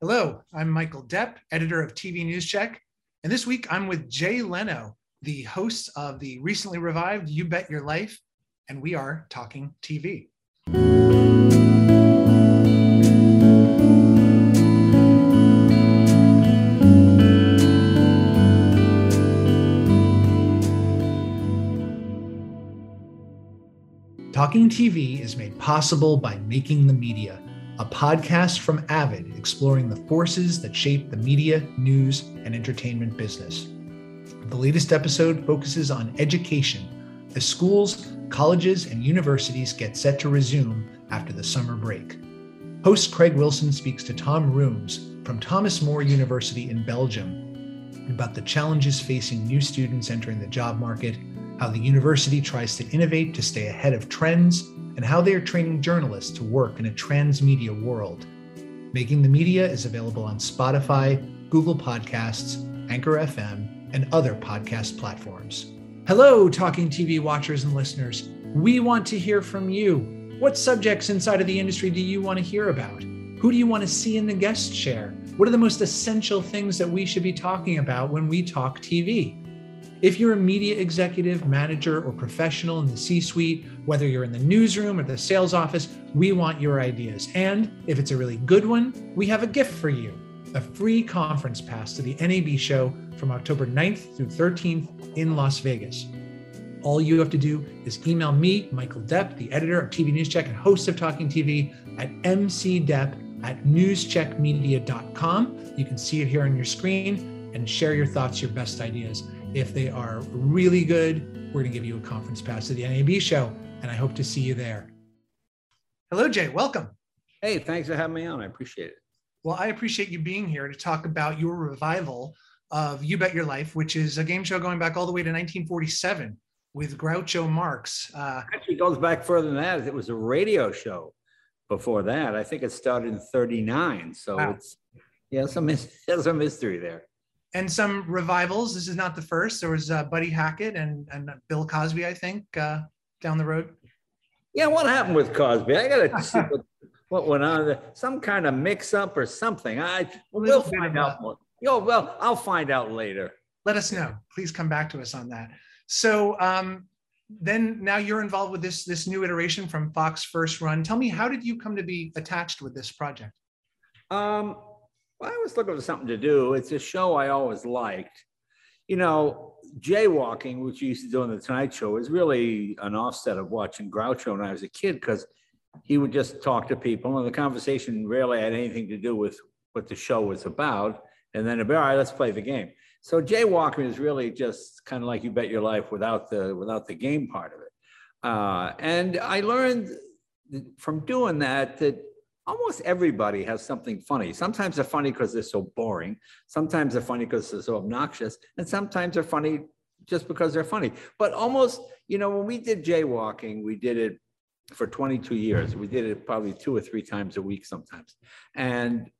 Hello, I'm Michael Depp, editor of TV News Check, and this week I'm with Jay Leno, the host of the recently revived You Bet Your Life, and we are talking TV. Talking TV is made possible by Making the Media, a podcast from Avid exploring the forces that shape the media, news, and entertainment business. The latest episode focuses on education as schools, colleges, and universities get set to resume after the summer break. Host Craig Wilson speaks to Tom Rooms from Thomas More University in Belgium about the challenges facing new students entering the job market, how the university tries to innovate to stay ahead of trends, and how they are training journalists to work in a transmedia world. Making the Media is available on Spotify, Google Podcasts, Anchor FM, and other podcast platforms. Hello, Talking TV watchers and listeners. We want to hear from you. What subjects inside of the industry do you want to hear about? Who do you want to see in the guest chair? What are the most essential things that we should be talking about when we talk TV? If you're a media executive, manager, or professional in the C-suite, whether you're in the newsroom or the sales office, we want your ideas. And if it's a really good one, we have a gift for you, a free conference pass to the NAB show from October 9th through 13th in Las Vegas. All you have to do is email me, Michael Depp, the editor of TV News Check and host of Talking TV, at mcdepp@newscheckmedia.com. You can see it here on your screen and share your thoughts, your best ideas. If they are really good, we're going to give you a conference pass to the NAB show, and I hope to see you there. Hello, Jay. Welcome. Hey, thanks for having me on. I appreciate it. Well, I appreciate you being here to talk about your revival of You Bet Your Life, which is a game show going back all the way to 1947 with Groucho Marx. Actually, it goes back further than that. It was a radio show before that. I think it started in 39. So wow. There's a mystery there. And some revivals. This is not the first. There was Buddy Hackett and Bill Cosby, I think, down the road. Yeah, what happened with Cosby? I got to see what went on. Some kind of mix-up or something. We'll find out more. I'll find out later. Let us know. Please come back to us on that. So then now you're involved with this new iteration from Fox First Run. Tell me, how did you come to be attached with this project? Well, I was looking for something to do. It's a show I always liked. You know, jaywalking, which you used to do on the Tonight Show, is really an offset of watching Groucho when I was a kid, because he would just talk to people, and the conversation rarely had anything to do with what the show was about. And then it'd be, all right, let's play the game. So jaywalking is really just kind of like You Bet Your Life without the game part of it. And I learned from doing that almost everybody has something funny. Sometimes they're funny because they're so boring. Sometimes they're funny because they're so obnoxious. And sometimes they're funny just because they're funny. But almost, when we did jaywalking, we did it for 22 years. We did it probably 2 or 3 times a week sometimes. And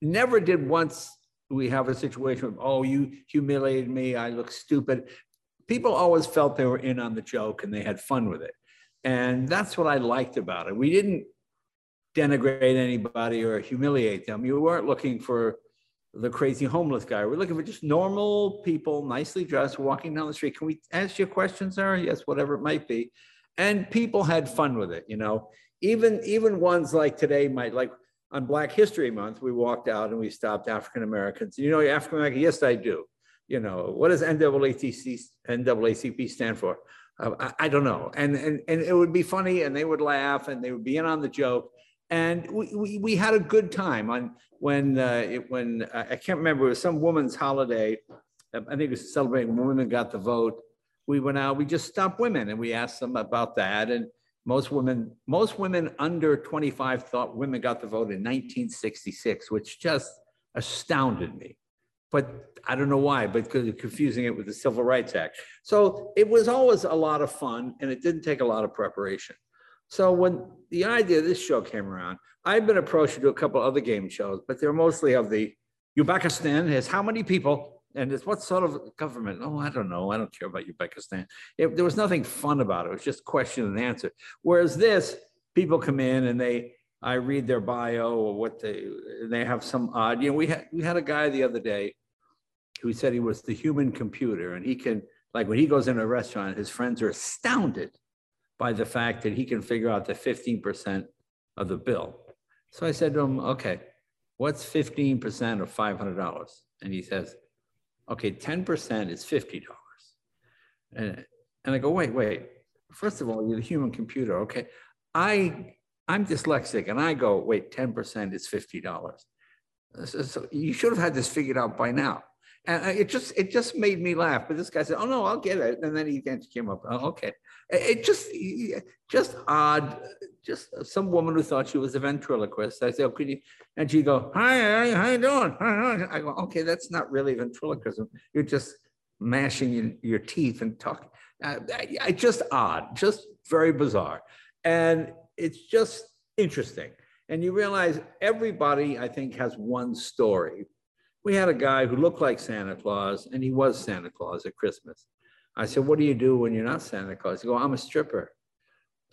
never did once we have a situation of, oh, you humiliated me, I look stupid. People always felt they were in on the joke and they had fun with it. And that's what I liked about it. We didn't denigrate anybody or humiliate them. You weren't looking for the crazy homeless guy. We're looking for just normal people, nicely dressed, walking down the street. Can we ask you questions, sir? Yes, whatever it might be. And people had fun with it, Even ones like today on Black History Month, we walked out and we stopped African-Americans. You know you're African-American? Yes, I do. What does NAACP stand for? I don't know. And it would be funny and they would laugh and they would be in on the joke. And we had a good time when I can't remember, it was some woman's holiday. I think it was celebrating when women got the vote. We went out, we just stopped women and we asked them about that. And most women under 25 thought women got the vote in 1966, which just astounded me. But I don't know why, but because of confusing it with the Civil Rights Act. So it was always a lot of fun and it didn't take a lot of preparation. So when the idea of this show came around, I've been approached to do a couple other game shows, but they're mostly of the Uzbekistan has how many people and it's what sort of government? Oh, I don't know. I don't care about Uzbekistan. There was nothing fun about it. It was just question and answer. Whereas this, people come in and they I read their bio or what they have some odd, we had a guy the other day who said he was the human computer, and he can, like when he goes in a restaurant, his friends are astounded by the fact that he can figure out the 15% of the bill. So I said to him, okay, what's 15% of $500? And he says, okay, 10% is $50. And I go, wait, first of all, you're the human computer, okay? I'm dyslexic, and I go, wait, 10% is $50. So you should have had this figured out by now. And it just made me laugh. But this guy said, oh, no, I'll get it. And then he came up, oh, okay. It just odd. Just some woman who thought she was a ventriloquist. I said, oh, could you? And she'd go, hi, how you doing? I go, okay, that's not really ventriloquism. You're just mashing your teeth and talking. Just odd, just very bizarre. And it's just interesting. And you realize everybody, I think, has one story. We had a guy who looked like Santa Claus, and he was Santa Claus at Christmas. I said, what do you do when you're not Santa Claus? He goes, I'm a stripper.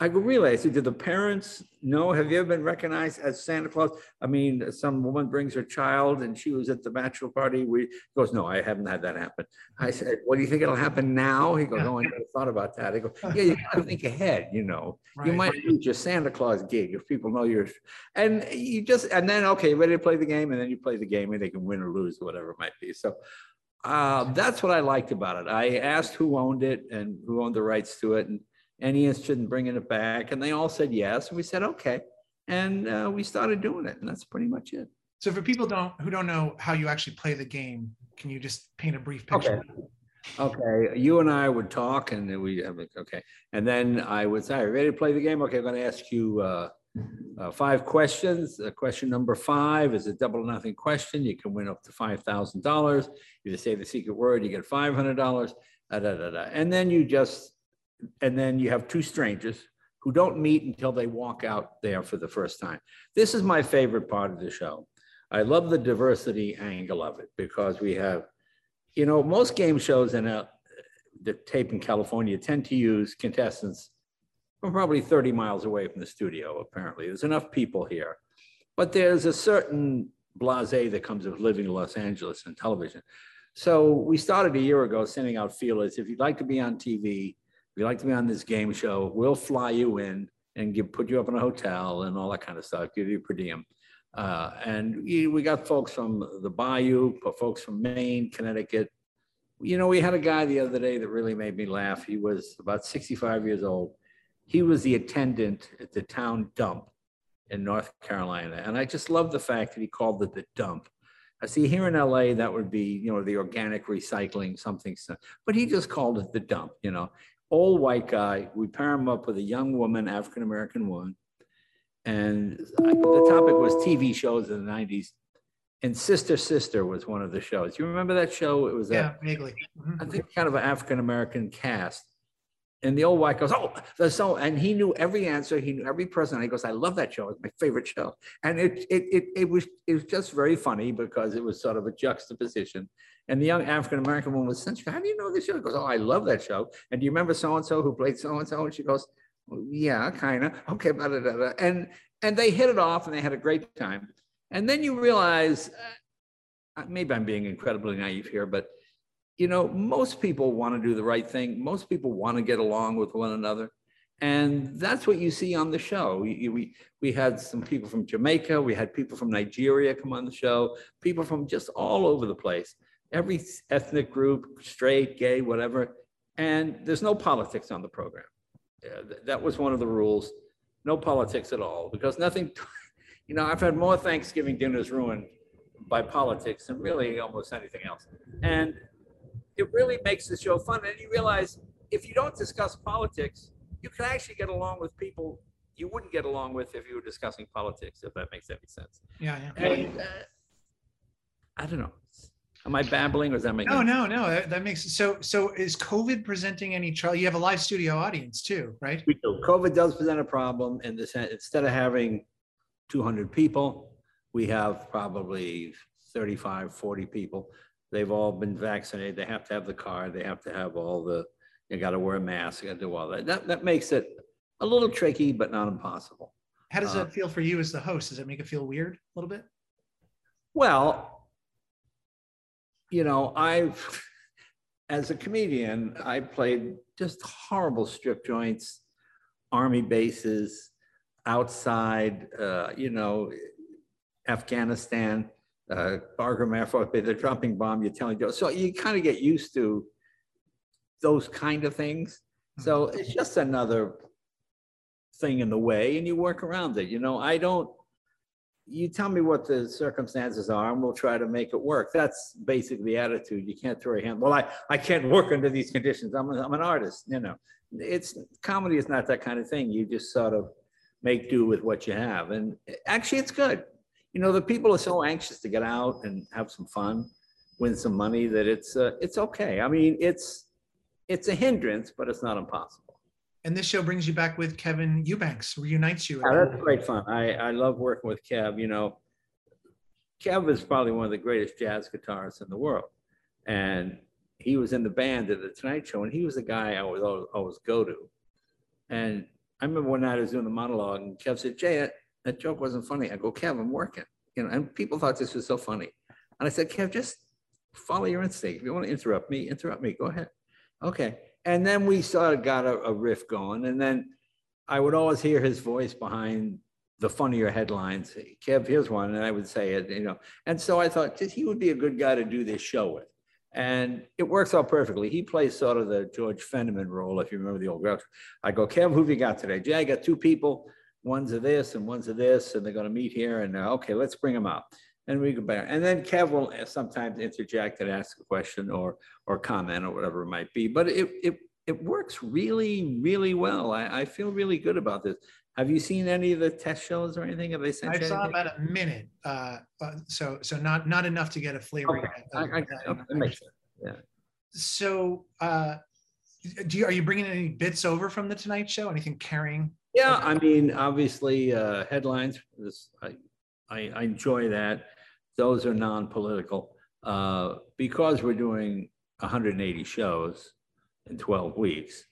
I go, really? I said, do the parents know? Have you ever been recognized as Santa Claus? I mean, some woman brings her child, and she was at the bachelor party. He goes, no, I haven't had that happen. I said, well, do you think it'll happen now? He goes, no, I never thought about that. I go, yeah, you gotta think ahead, Right. You might lose your Santa Claus gig if people know you're, and you just, and then, okay, ready to play the game, and then you play the game, and they can win or lose, whatever it might be. So that's what I liked about it. I asked who owned it and who owned the rights to it, and any interest in bringing it back, and they all said yes, and we said okay, and we started doing it, and that's pretty much it. So for people who don't know how you actually play the game, can you just paint a brief picture? Okay, you and I would talk, and then we okay, and then I would say, ready to play the game? Okay, I'm going to ask you 5 questions. Question number 5 is a double or nothing question. You can win up to $5,000. You just say the secret word, you get $500. And then you just. And then you have 2 strangers who don't meet until they walk out there for the first time. This is my favorite part of the show. I love the diversity angle of it because we have, most game shows that tape in California tend to use contestants from probably 30 miles away from the studio, apparently. There's enough people here. But there's a certain blasé that comes with living in Los Angeles and television. So we started a year ago sending out feelers. If you'd like to be on TV, you like to be on this game show, we'll fly you in and put you up in a hotel and all that kind of stuff, give you per diem. And we got folks from the Bayou, folks from Maine, Connecticut. We had a guy the other day that really made me laugh. He was about 65 years old. He was the attendant at the town dump in North Carolina. And I just love the fact that he called it the dump. I see here in LA, that would be, the organic recycling, something. But he just called it the dump, Old white guy, we pair him up with a young woman, African-American woman. And the topic was TV shows in the 90s. And Sister Sister was one of the shows. You remember that show? It was vaguely. Mm-hmm. I think kind of an African-American cast. And the old white goes, oh, the song. And he knew every answer. He knew every person. He goes, I love that show. It's my favorite show. And it was just very funny because it was sort of a juxtaposition. And the young African-American woman was saying, how do you know this show? He goes, oh, I love that show. And do you remember so-and-so who played so-and-so? And she goes, yeah, kind of. Okay, blah, blah, blah. And they hit it off and they had a great time. And then you realize, maybe I'm being incredibly naive here, but most people want to do the right thing. Most people want to get along with one another. And that's what you see on the show. We had some people from Jamaica. We had people from Nigeria come on the show, people from just all over the place, every ethnic group, straight, gay, whatever. And there's no politics on the program. That was one of the rules. No politics at all, because nothing, I've had more Thanksgiving dinners ruined by politics than really almost anything else. And it really makes the show fun. And you realize if you don't discuss politics, you can actually get along with people you wouldn't get along with if you were discussing politics, if that makes any sense. Yeah. And, I don't know. Am I babbling or is that making sense? No. That makes sense. So is COVID presenting any challenge? You have a live studio audience too, right? We do. COVID does present a problem in the sense, instead of having 200 people, we have probably 35, 40 people. They've all been vaccinated. They have to have the card. They have to have all the, you got to wear a mask. You got to do all that. That makes it a little tricky, but not impossible. How does that feel for you as the host? Does it make it feel weird a little bit? Well, you know, as a comedian, I played just horrible strip joints, army bases, outside, you know, Afghanistan, Barger Mafra, they're dropping bomb, you're telling jokes. So you kind of get used to those kind of things. So it's just another thing in the way, and you work around it. You know, I don't, you tell me what the circumstances are and we'll try to make it work. That's basically the attitude. You can't throw your hand, well, I can't work under these conditions. I'm an artist, you know. It's, comedy is not that kind of thing. You just sort of make do with what you have. And actually it's good. You know, the people are so anxious to get out and have some fun, win some money, that it's okay. I mean, it's a hindrance, but it's not impossible. And this show brings you back with Kevin Eubanks, reunites you. Yeah, that's great fun. I love working with Kev. You know, Kev is probably one of the greatest jazz guitarists in the world. And he was in the band at the Tonight Show, and he was the guy I would always go to. And I remember one night I was doing the monologue, and Kev said, Jay, that joke wasn't funny. I go, Kev, I'm working. You know, and people thought this was so funny. And I said, Kev, just follow your instinct. If you want to interrupt me, go ahead. Okay. And then we sort of got a riff going. And then I would always hear his voice behind the funnier headlines. Kev, here's one. And I would say it, you know. And so I thought he would be a good guy to do this show with. And it works out perfectly. He plays sort of the George Fenneman role, if you remember the old Groucho. I go, Kev, who've you got today? Jay, I got two people. One's of this and one's of this. And they're going to meet here. And okay, let's bring them out. And we go back. And then Kev will sometimes interject and ask a question or comment or whatever it might be. But it works really, really well. I feel really good about this. Have you seen any of the test shows or anything? Have they sent you anything? I saw about a minute. So not enough to get a flavor. Okay. That makes sense. Yeah. So are you bringing any bits over from the Tonight Show? Anything carrying? Yeah, I mean, obviously headlines. I enjoy that. Those are non-political because we're doing 180 shows in 12 weeks.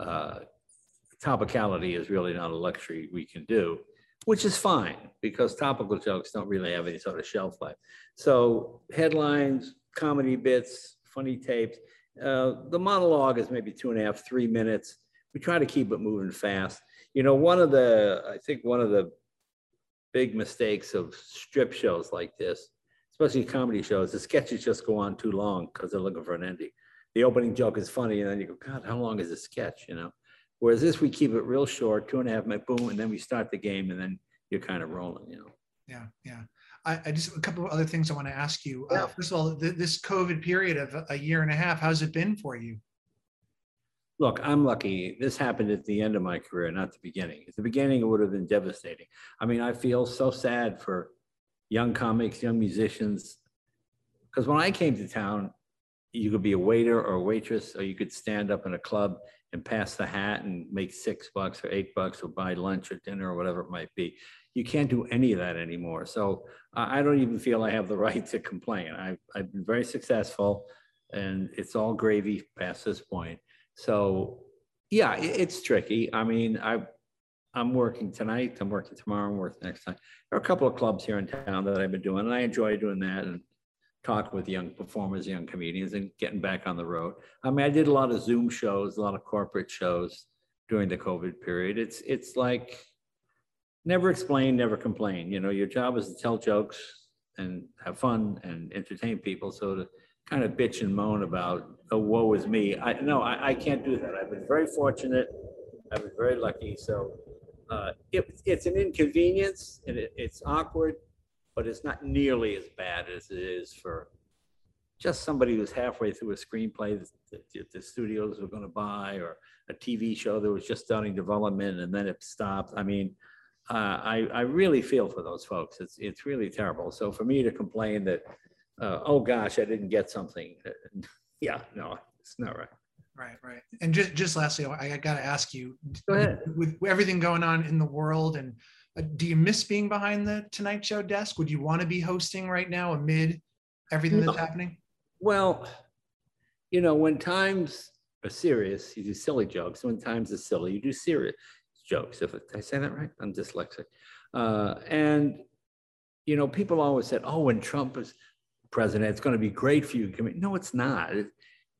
Topicality is really not a luxury we can do, which is fine because topical jokes don't really have any sort of shelf life. So headlines, comedy bits, funny tapes. The monologue is maybe 2.5, 3 minutes. We try to keep it moving fast. You know, I think one of the big mistakes of strip shows like this, especially comedy shows, the sketches just go on too long because they're looking for an ending. The opening joke is funny, and then you go, God, how long is this sketch, you know? Whereas this, we keep it real short, 2.5 minutes, boom, and then we start the game, and then you're kind of rolling, you know? Yeah, yeah. I just, a couple of other things I want to ask you. Yeah. First of all, this COVID period of a year and a half, how's it been for you? Look, I'm lucky. This happened at the end of my career, not the beginning. At the beginning, it would have been devastating. I mean, I feel so sad for young comics, young musicians, because when I came to town, you could be a waiter or a waitress, or you could stand up in a club and pass the hat and make $6 or $8 or buy lunch or dinner or whatever it might be. You can't do any of that anymore. So I don't even feel I have the right to complain. I've been very successful, and it's all gravy past this point. So yeah, it's tricky. I mean, I'm working tonight, I'm working tomorrow, I'm working next time. There are a couple of clubs here in town that I've been doing, and I enjoy doing that and talking with young performers, young comedians, and getting back on the road. I mean, I did a lot of Zoom shows, a lot of corporate shows during the COVID period. It's like, never explain, never complain. You know, your job is to tell jokes and have fun and entertain people. So to kind of bitch and moan about, oh, woe is me. No, I can't do that. I've been very fortunate. I've been very lucky. So it's an inconvenience, and it's awkward, but it's not nearly as bad as it is for just somebody who's halfway through a screenplay that the studios were going to buy, or a TV show that was just starting development and then it stopped. I mean, I really feel for those folks. It's really terrible. So for me to complain that, oh gosh, I didn't get something. Yeah, no, it's not right. Right. And just lastly, I got to ask you, go ahead. With everything going on in the world, and do you miss being behind the Tonight Show desk? Would you want to be hosting right now amid everything that's happening? Well, you know, when times are serious, you do silly jokes. When times are silly, you do serious jokes. If I say that right, I'm dyslexic. And you know, people always said, "Oh, when Trump is president, it's going to be great for you." No, it's not.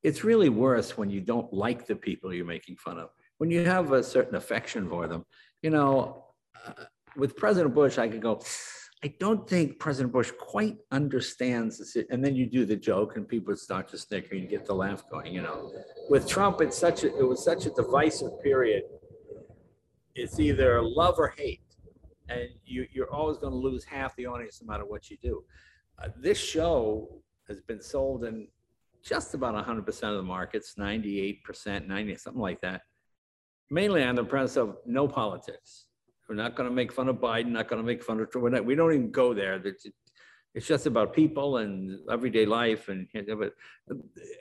It's really worse when you don't like the people you're making fun of. When you have a certain affection for them, you know. With President Bush, I could go, I don't think President Bush quite understands this. And then you do the joke and people start to snicker and you get the laugh going, you know. With Trump, it's such a, it was such a divisive period. It's either love or hate. And you're always going to lose half the audience no matter what you do. This show has been sold in just about 100% of the markets, 98%, 90, something like that. Mainly on the premise of no politics. We're not going to make fun of Biden, not going to make fun of Trump. We don't even go there. It's just about people and everyday life.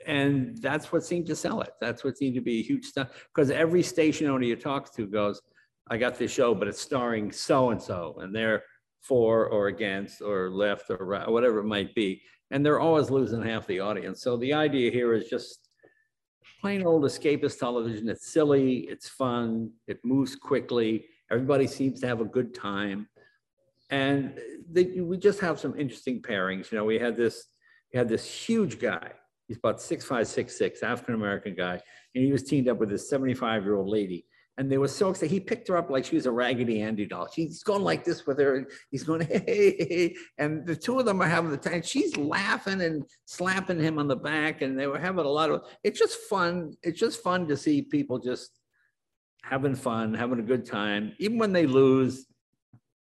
And that's what seemed to sell it. That's what seemed to be a huge stuff. Because every station owner you talk to goes, I got this show, but it's starring so-and-so. And they're for or against or left or right, or whatever it might be. And they're always losing half the audience. So the idea here is just plain old escapist television. It's silly. It's fun. It moves quickly. Everybody seems to have a good time. And we just have some interesting pairings. You know, we had this huge guy. He's about 6'5", 6'6", African-American guy. And he was teamed up with this 75-year-old lady. And they were so excited. He picked her up like she was a Raggedy Andy doll. He's going like this with her. And he's going, hey, hey, hey. And the two of them are having the time. She's laughing and slapping him on the back. And they were having a lot of, it's just fun. It's just fun to see people just having fun, having a good time. Even when they lose,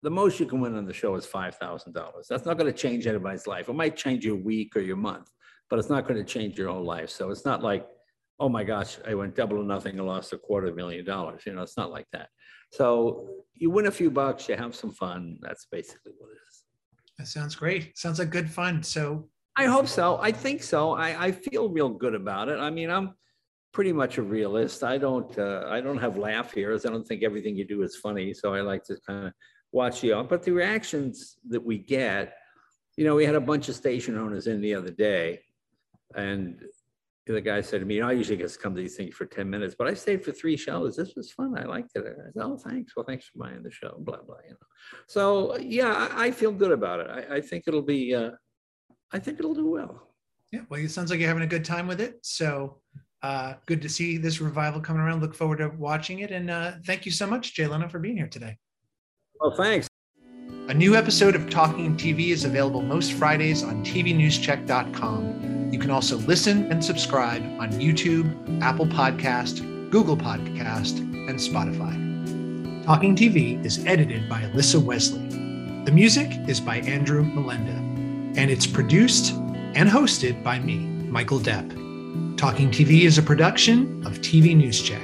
the most you can win on the show is $5,000. That's not going to change anybody's life. It might change your week or your month, but it's not going to change your whole life. So it's not like, oh my gosh, I went double or nothing and lost $250,000. You know, it's not like that. So you win a few bucks, you have some fun. That's basically what it is. That sounds great. Sounds like good fun. So I hope so. I think so. I feel real good about it. I mean, I'm pretty much a realist. I don't have laugh here. I don't think everything you do is funny. So I like to kind of watch you all. But the reactions that we get, you know, we had a bunch of station owners in the other day, and the guy said to me, "I usually get to come to these things for 10 minutes, but I stayed for 3 shows. This was fun. I liked it." I said, "Oh, thanks. Well, thanks for buying the show." Blah blah. You know. So yeah, I feel good about it. I think it'll be. I think it'll do well. Yeah. Well, it sounds like you're having a good time with it. So. Good to see this revival coming around. Look forward to watching it. And thank you so much, Jay Leno, for being here today. Well, thanks. A new episode of Talking TV is available most Fridays on tvnewscheck.com. You can also listen and subscribe on YouTube, Apple Podcast, Google Podcast, and Spotify. Talking TV is edited by Alyssa Wesley. The music is by Andrew Melinda. And it's produced and hosted by me, Michael Depp. Talking TV is a production of TV News Check.